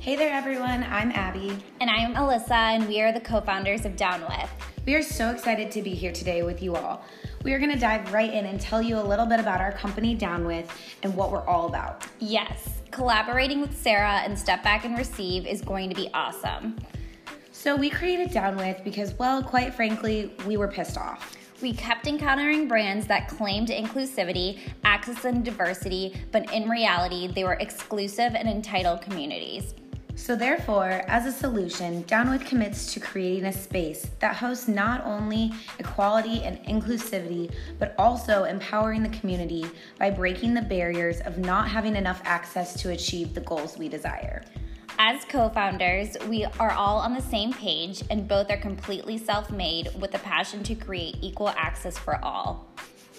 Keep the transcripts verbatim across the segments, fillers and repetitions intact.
Hey there everyone, I'm Abby. And I'm Alyssa, and we are the co-founders of Downwith. We are so excited to be here today with you all. We are gonna dive right in and tell you a little bit about our company Downwith and what we're all about. Yes, collaborating with Sarah and Step Back and Receive is going to be awesome. So we created Downwith because, well, quite frankly, we were pissed off. We kept encountering brands that claimed inclusivity, access, and diversity, but in reality, they were exclusive and entitled communities. So therefore, as a solution, Downwith commits to creating a space that hosts not only equality and inclusivity, but also empowering the community by breaking the barriers of not having enough access to achieve the goals we desire. As co-founders, we are all on the same page, and both are completely self-made with a passion to create equal access for all.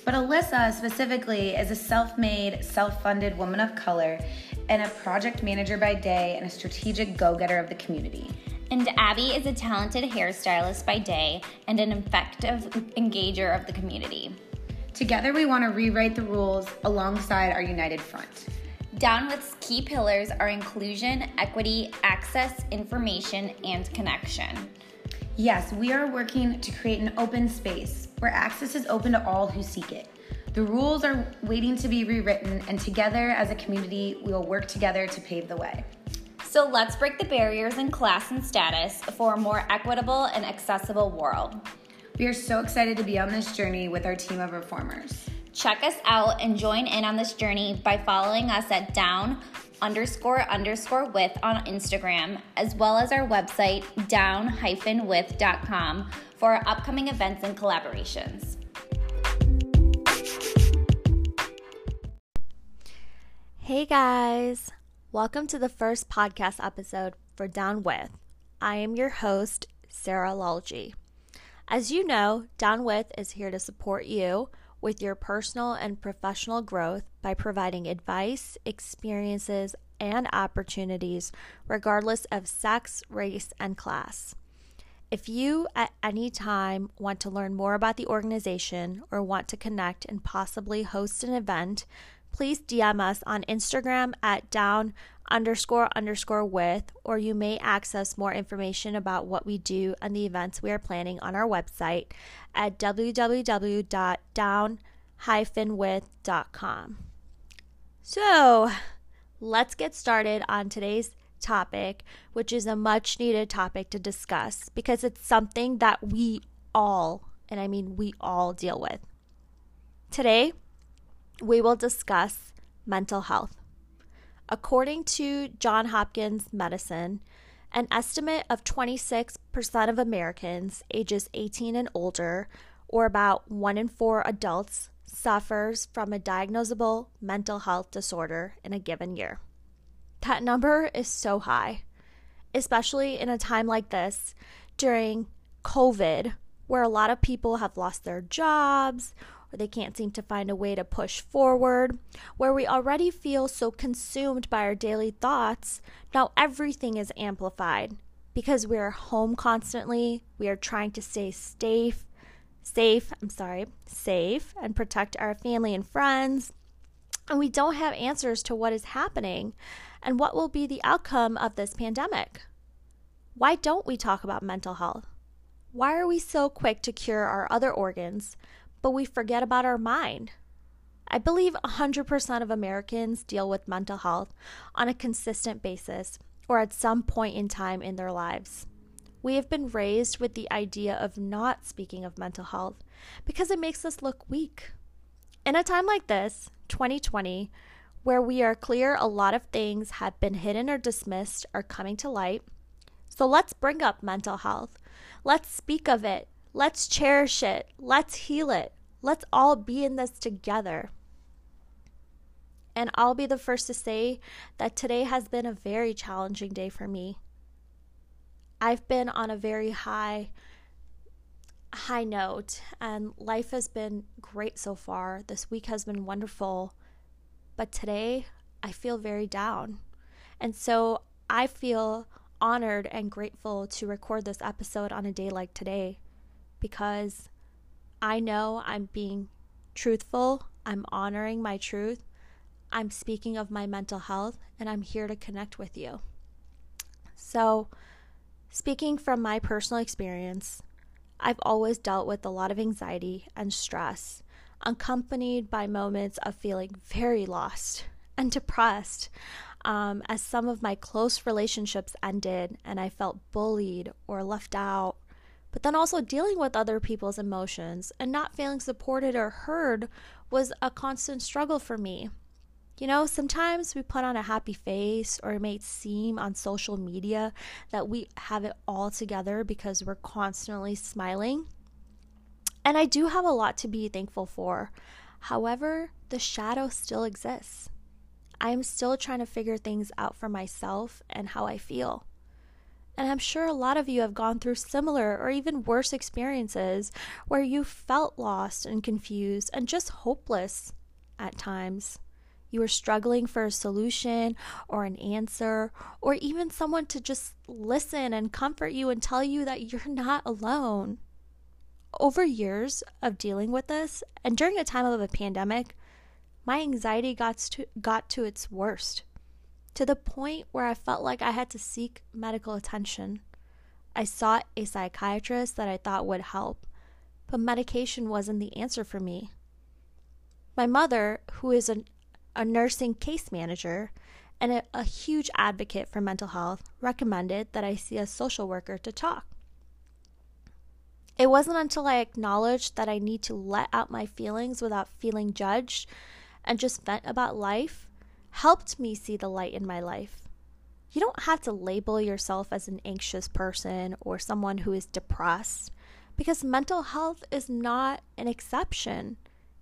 But Alyssa specifically is a self-made, self-funded woman of color and a project manager by day and a strategic go-getter of the community. And Abby is a talented hairstylist by day and an effective engager of the community. Together we want to rewrite the rules alongside our united front. Downwith's key pillars are inclusion, equity, access, information, and connection. Yes, we are working to create an open space where access is open to all who seek it. The rules are waiting to be rewritten, and together as a community, we will work together to pave the way. So let's break the barriers in class and status for a more equitable and accessible world. We are so excited to be on this journey with our team of reformers. Check us out and join in on this journey by following us at down underscore underscore with on Instagram, as well as our website down hyphen with dot com for our upcoming events and collaborations. Hey guys, welcome to the first podcast episode for Down With. I am your host, Sarah Lalji. As you know, Down With is here to support you with your personal and professional growth by providing advice, experiences, and opportunities regardless of sex, race, and class. If you at any time want to learn more about the organization or want to connect and possibly host an event, please D M us on Instagram at down underscore underscore with, or you may access more information about what we do and the events we are planning on our website at w w w dot down hyphen with dot com. So let's get started on today's topic, which is a much needed topic to discuss because it's something that we all, and I mean we all, deal with. Today, we will discuss mental health. According to John Hopkins Medicine, an estimate of twenty-six percent of Americans ages eighteen and older, or about one in four adults, suffers from a diagnosable mental health disorder in a given year. That number is so high, especially in a time like this during COVID, where a lot of people have lost their jobs, or they can't seem to find a way to push forward, where we already feel so consumed by our daily thoughts. Now everything is amplified because we are home constantly. We are trying to stay safe, safe, I'm sorry, safe and protect our family and friends. And we don't have answers to what is happening and what will be the outcome of this pandemic. Why don't we talk about mental health? Why are we so quick to cure our other organs, but we forget about our mind? I believe one hundred percent of Americans deal with mental health on a consistent basis or at some point in time in their lives. We have been raised with the idea of not speaking of mental health because it makes us look weak. In a time like this, twenty twenty, where we are clear a lot of things have been hidden or dismissed are coming to light. So let's bring up mental health. Let's speak of it. Let's cherish it. Let's heal it. Let's all be in this together. And I'll be the first to say that today has been a very challenging day for me. I've been on a very high, high note, and life has been great so far. This week has been wonderful, but today I feel very down. And so I feel honored and grateful to record this episode on a day like today, because I know I'm being truthful, I'm honoring my truth, I'm speaking of my mental health, and I'm here to connect with you. So, speaking from my personal experience, I've always dealt with a lot of anxiety and stress, accompanied by moments of feeling very lost and depressed, um, as some of my close relationships ended and I felt bullied or left out. But then also dealing with other people's emotions and not feeling supported or heard was a constant struggle for me. You know, sometimes we put on a happy face, or it may seem on social media that we have it all together because we're constantly smiling. And I do have a lot to be thankful for. However, the shadow still exists. I'm still trying to figure things out for myself and how I feel. And I'm sure a lot of you have gone through similar or even worse experiences where you felt lost and confused and just hopeless at times. You were struggling for a solution or an answer, or even someone to just listen and comfort you and tell you that you're not alone. Over years of dealing with this, and during a time of a pandemic, my anxiety got to, got to its worst, to the point where I felt like I had to seek medical attention. I sought a psychiatrist that I thought would help, but medication wasn't the answer for me. My mother, who is a, a nursing case manager and a, a huge advocate for mental health, recommended that I see a social worker to talk. It wasn't until I acknowledged that I need to let out my feelings without feeling judged and just vent about life helped me see the light in my life. You don't have to label yourself as an anxious person or someone who is depressed, because mental health is not an exception.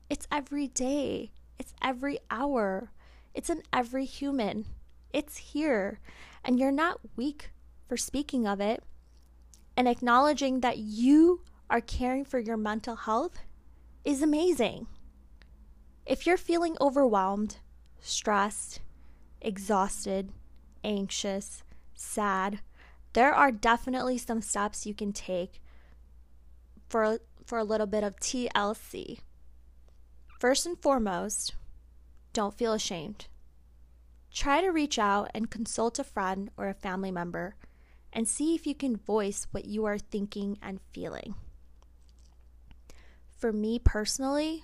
It's every day. It's every hour. It's in every human. It's here. And you're not weak for speaking of it. And acknowledging that you are caring for your mental health is amazing. If you're feeling overwhelmed, stressed, exhausted, anxious, sad, there are definitely some steps you can take for, for a little bit of T L C. First and foremost, don't feel ashamed. Try to reach out and consult a friend or a family member and see if you can voice what you are thinking and feeling. For me personally,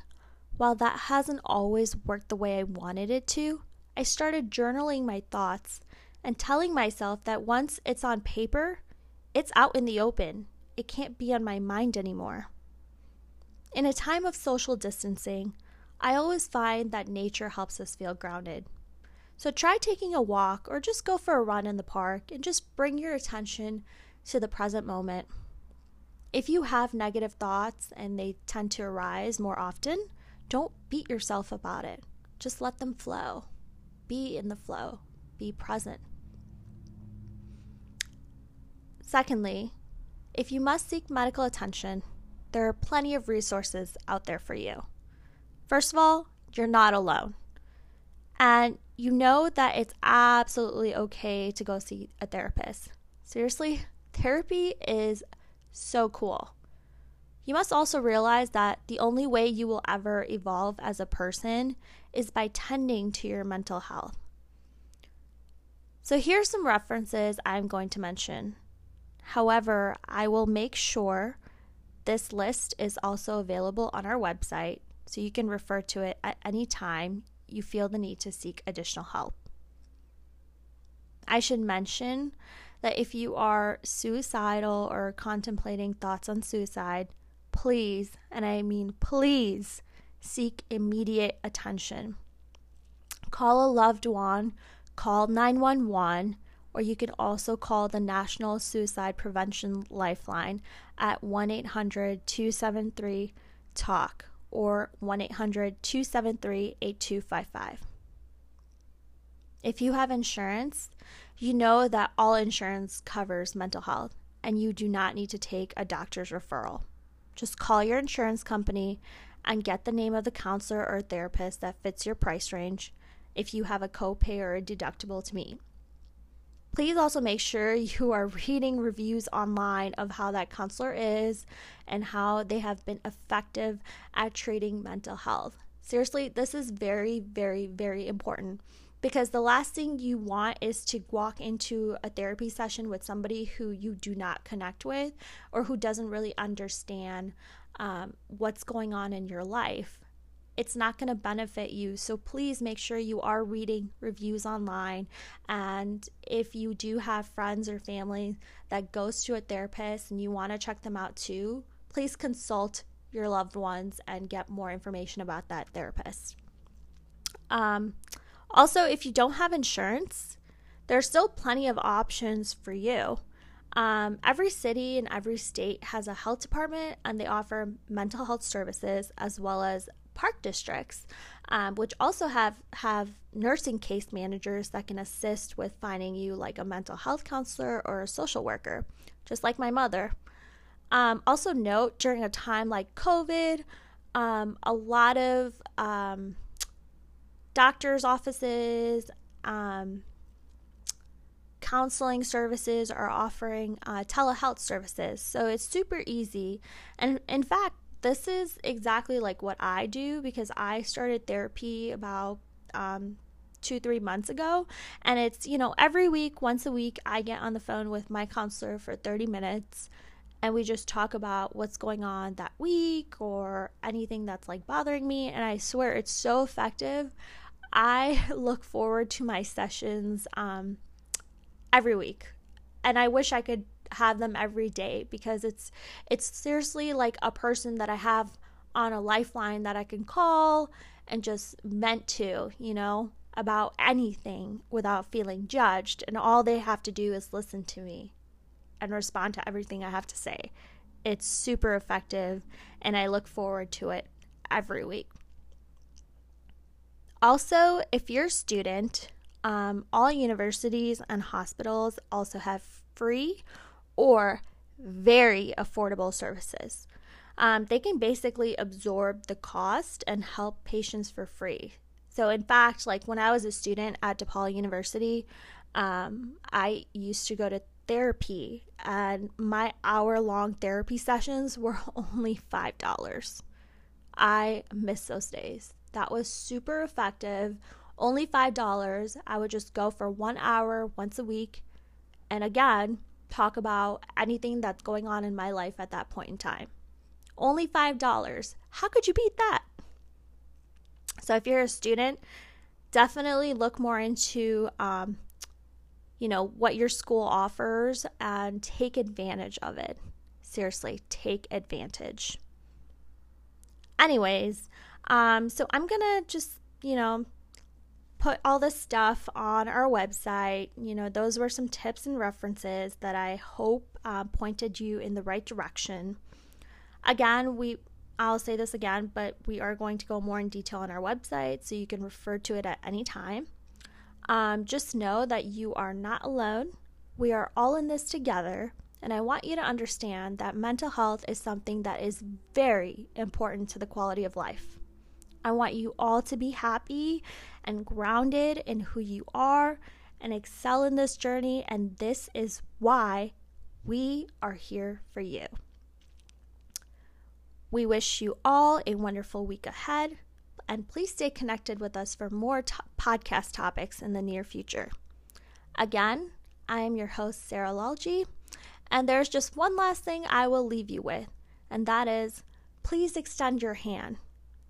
while that hasn't always worked the way I wanted it to, I started journaling my thoughts and telling myself that once it's on paper, it's out in the open. It can't be on my mind anymore. In a time of social distancing, I always find that nature helps us feel grounded. So try taking a walk or just go for a run in the park and just bring your attention to the present moment. If you have negative thoughts and they tend to arise more often, don't beat yourself about it. Just let them flow. Be in the flow. Be present. Secondly, if you must seek medical attention, there are plenty of resources out there for you. First of all, you're not alone. And you know that it's absolutely okay to go see a therapist. Seriously, therapy is so cool. You must also realize that the only way you will ever evolve as a person is by tending to your mental health. So here are some references I'm going to mention. However, I will make sure this list is also available on our website, so you can refer to it at any time you feel the need to seek additional help. I should mention that if you are suicidal or contemplating thoughts on suicide, please, and I mean please, seek immediate attention. Call a loved one, call nine one one, or you can also call the National Suicide Prevention Lifeline at one eight hundred two seven three TALK. Or one eight hundred two seven three eight two five five. If you have insurance, you know that all insurance covers mental health and you do not need to take a doctor's referral. Just call your insurance company and get the name of the counselor or therapist that fits your price range if you have a copay or a deductible to meet. Please also make sure you are reading reviews online of how that counselor is and how they have been effective at treating mental health. Seriously, this is very, very, very important because the last thing you want is to walk into a therapy session with somebody who you do not connect with or who doesn't really understand um, what's going on in your life. It's not going to benefit you. So please make sure you are reading reviews online. And if you do have friends or family that goes to a therapist and you want to check them out too, please consult your loved ones and get more information about that therapist. Um, also, if you don't have insurance, there's still plenty of options for you. Um, every city and every state has a health department, and they offer mental health services as well as park districts, um, which also have have nursing case managers that can assist with finding you like a mental health counselor or a social worker, just like my mother. Um, also note, during a time like COVID, um, a lot of um, doctors' offices, um, counseling services are offering uh, telehealth services, so it's super easy. And in fact, this is exactly like what I do, because I started therapy about um, two, three months ago. And it's, you know, every week, once a week, I get on the phone with my counselor for thirty minutes. And we just talk about what's going on that week or anything that's like bothering me. And I swear it's so effective. I look forward to my sessions um, every week. And I wish I could have them every day, because it's it's seriously like a person that I have on a lifeline that I can call and just vent to, you know, about anything without feeling judged. And all they have to do is listen to me and respond to everything I have to say. It's super effective, and I look forward to it every week. Also, if you're a student, um, all universities and hospitals also have free or very affordable services. Um, they can basically absorb the cost and help patients for free. So in fact, like when I was a student at DePaul University, um, I used to go to therapy, and my hour-long therapy sessions were only five dollars. I miss those days. That was super effective. Only five dollars. I would just go for one hour once a week, and again, talk about anything that's going on in my life at that point in time. Only five dollars. How could you beat that? So if you're a student, definitely look more into, um, you know, what your school offers and take advantage of it. Seriously, take advantage. Anyways, um, so I'm going to just, you know, put all this stuff on our website. You know, those were some tips and references that I hope uh, pointed you in the right direction. Again, we I'll say this again, but we are going to go more in detail on our website, so you can refer to it at any time. Um, just know that you are not alone. We are all in this together, and I want you to understand that mental health is something that is very important to the quality of life. I want you all to be happy and grounded in who you are and excel in this journey. And this is why we are here for you. We wish you all a wonderful week ahead. And please stay connected with us for more to- podcast topics in the near future. Again, I am your host, Sarah Lalji. And there's just one last thing I will leave you with. And that is, please extend your hand.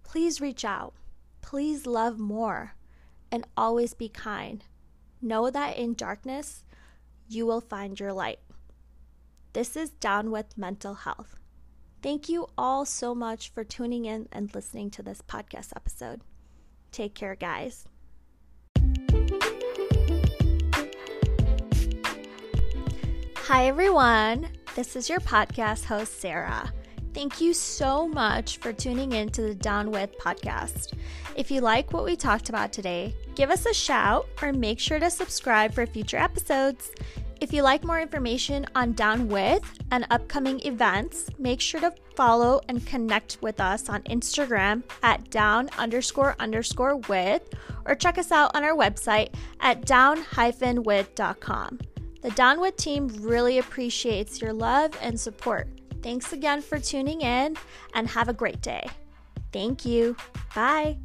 Please reach out. Please love more. And always be kind. Know that in darkness, you will find your light. This is Downwith Mental Health. Thank you all so much for tuning in and listening to this podcast episode. Take care, guys. Hi, everyone. This is your podcast host, Sarah. Thank you so much for tuning in to the Downwith podcast. If you like what we talked about today, give us a shout or make sure to subscribe for future episodes. If you like more information on Downwith and upcoming events, make sure to follow and connect with us on Instagram at down underscore underscore with, or check us out on our website at down dash with dot com. The Downwith team really appreciates your love and support. Thanks again for tuning in, and have a great day. Thank you. Bye.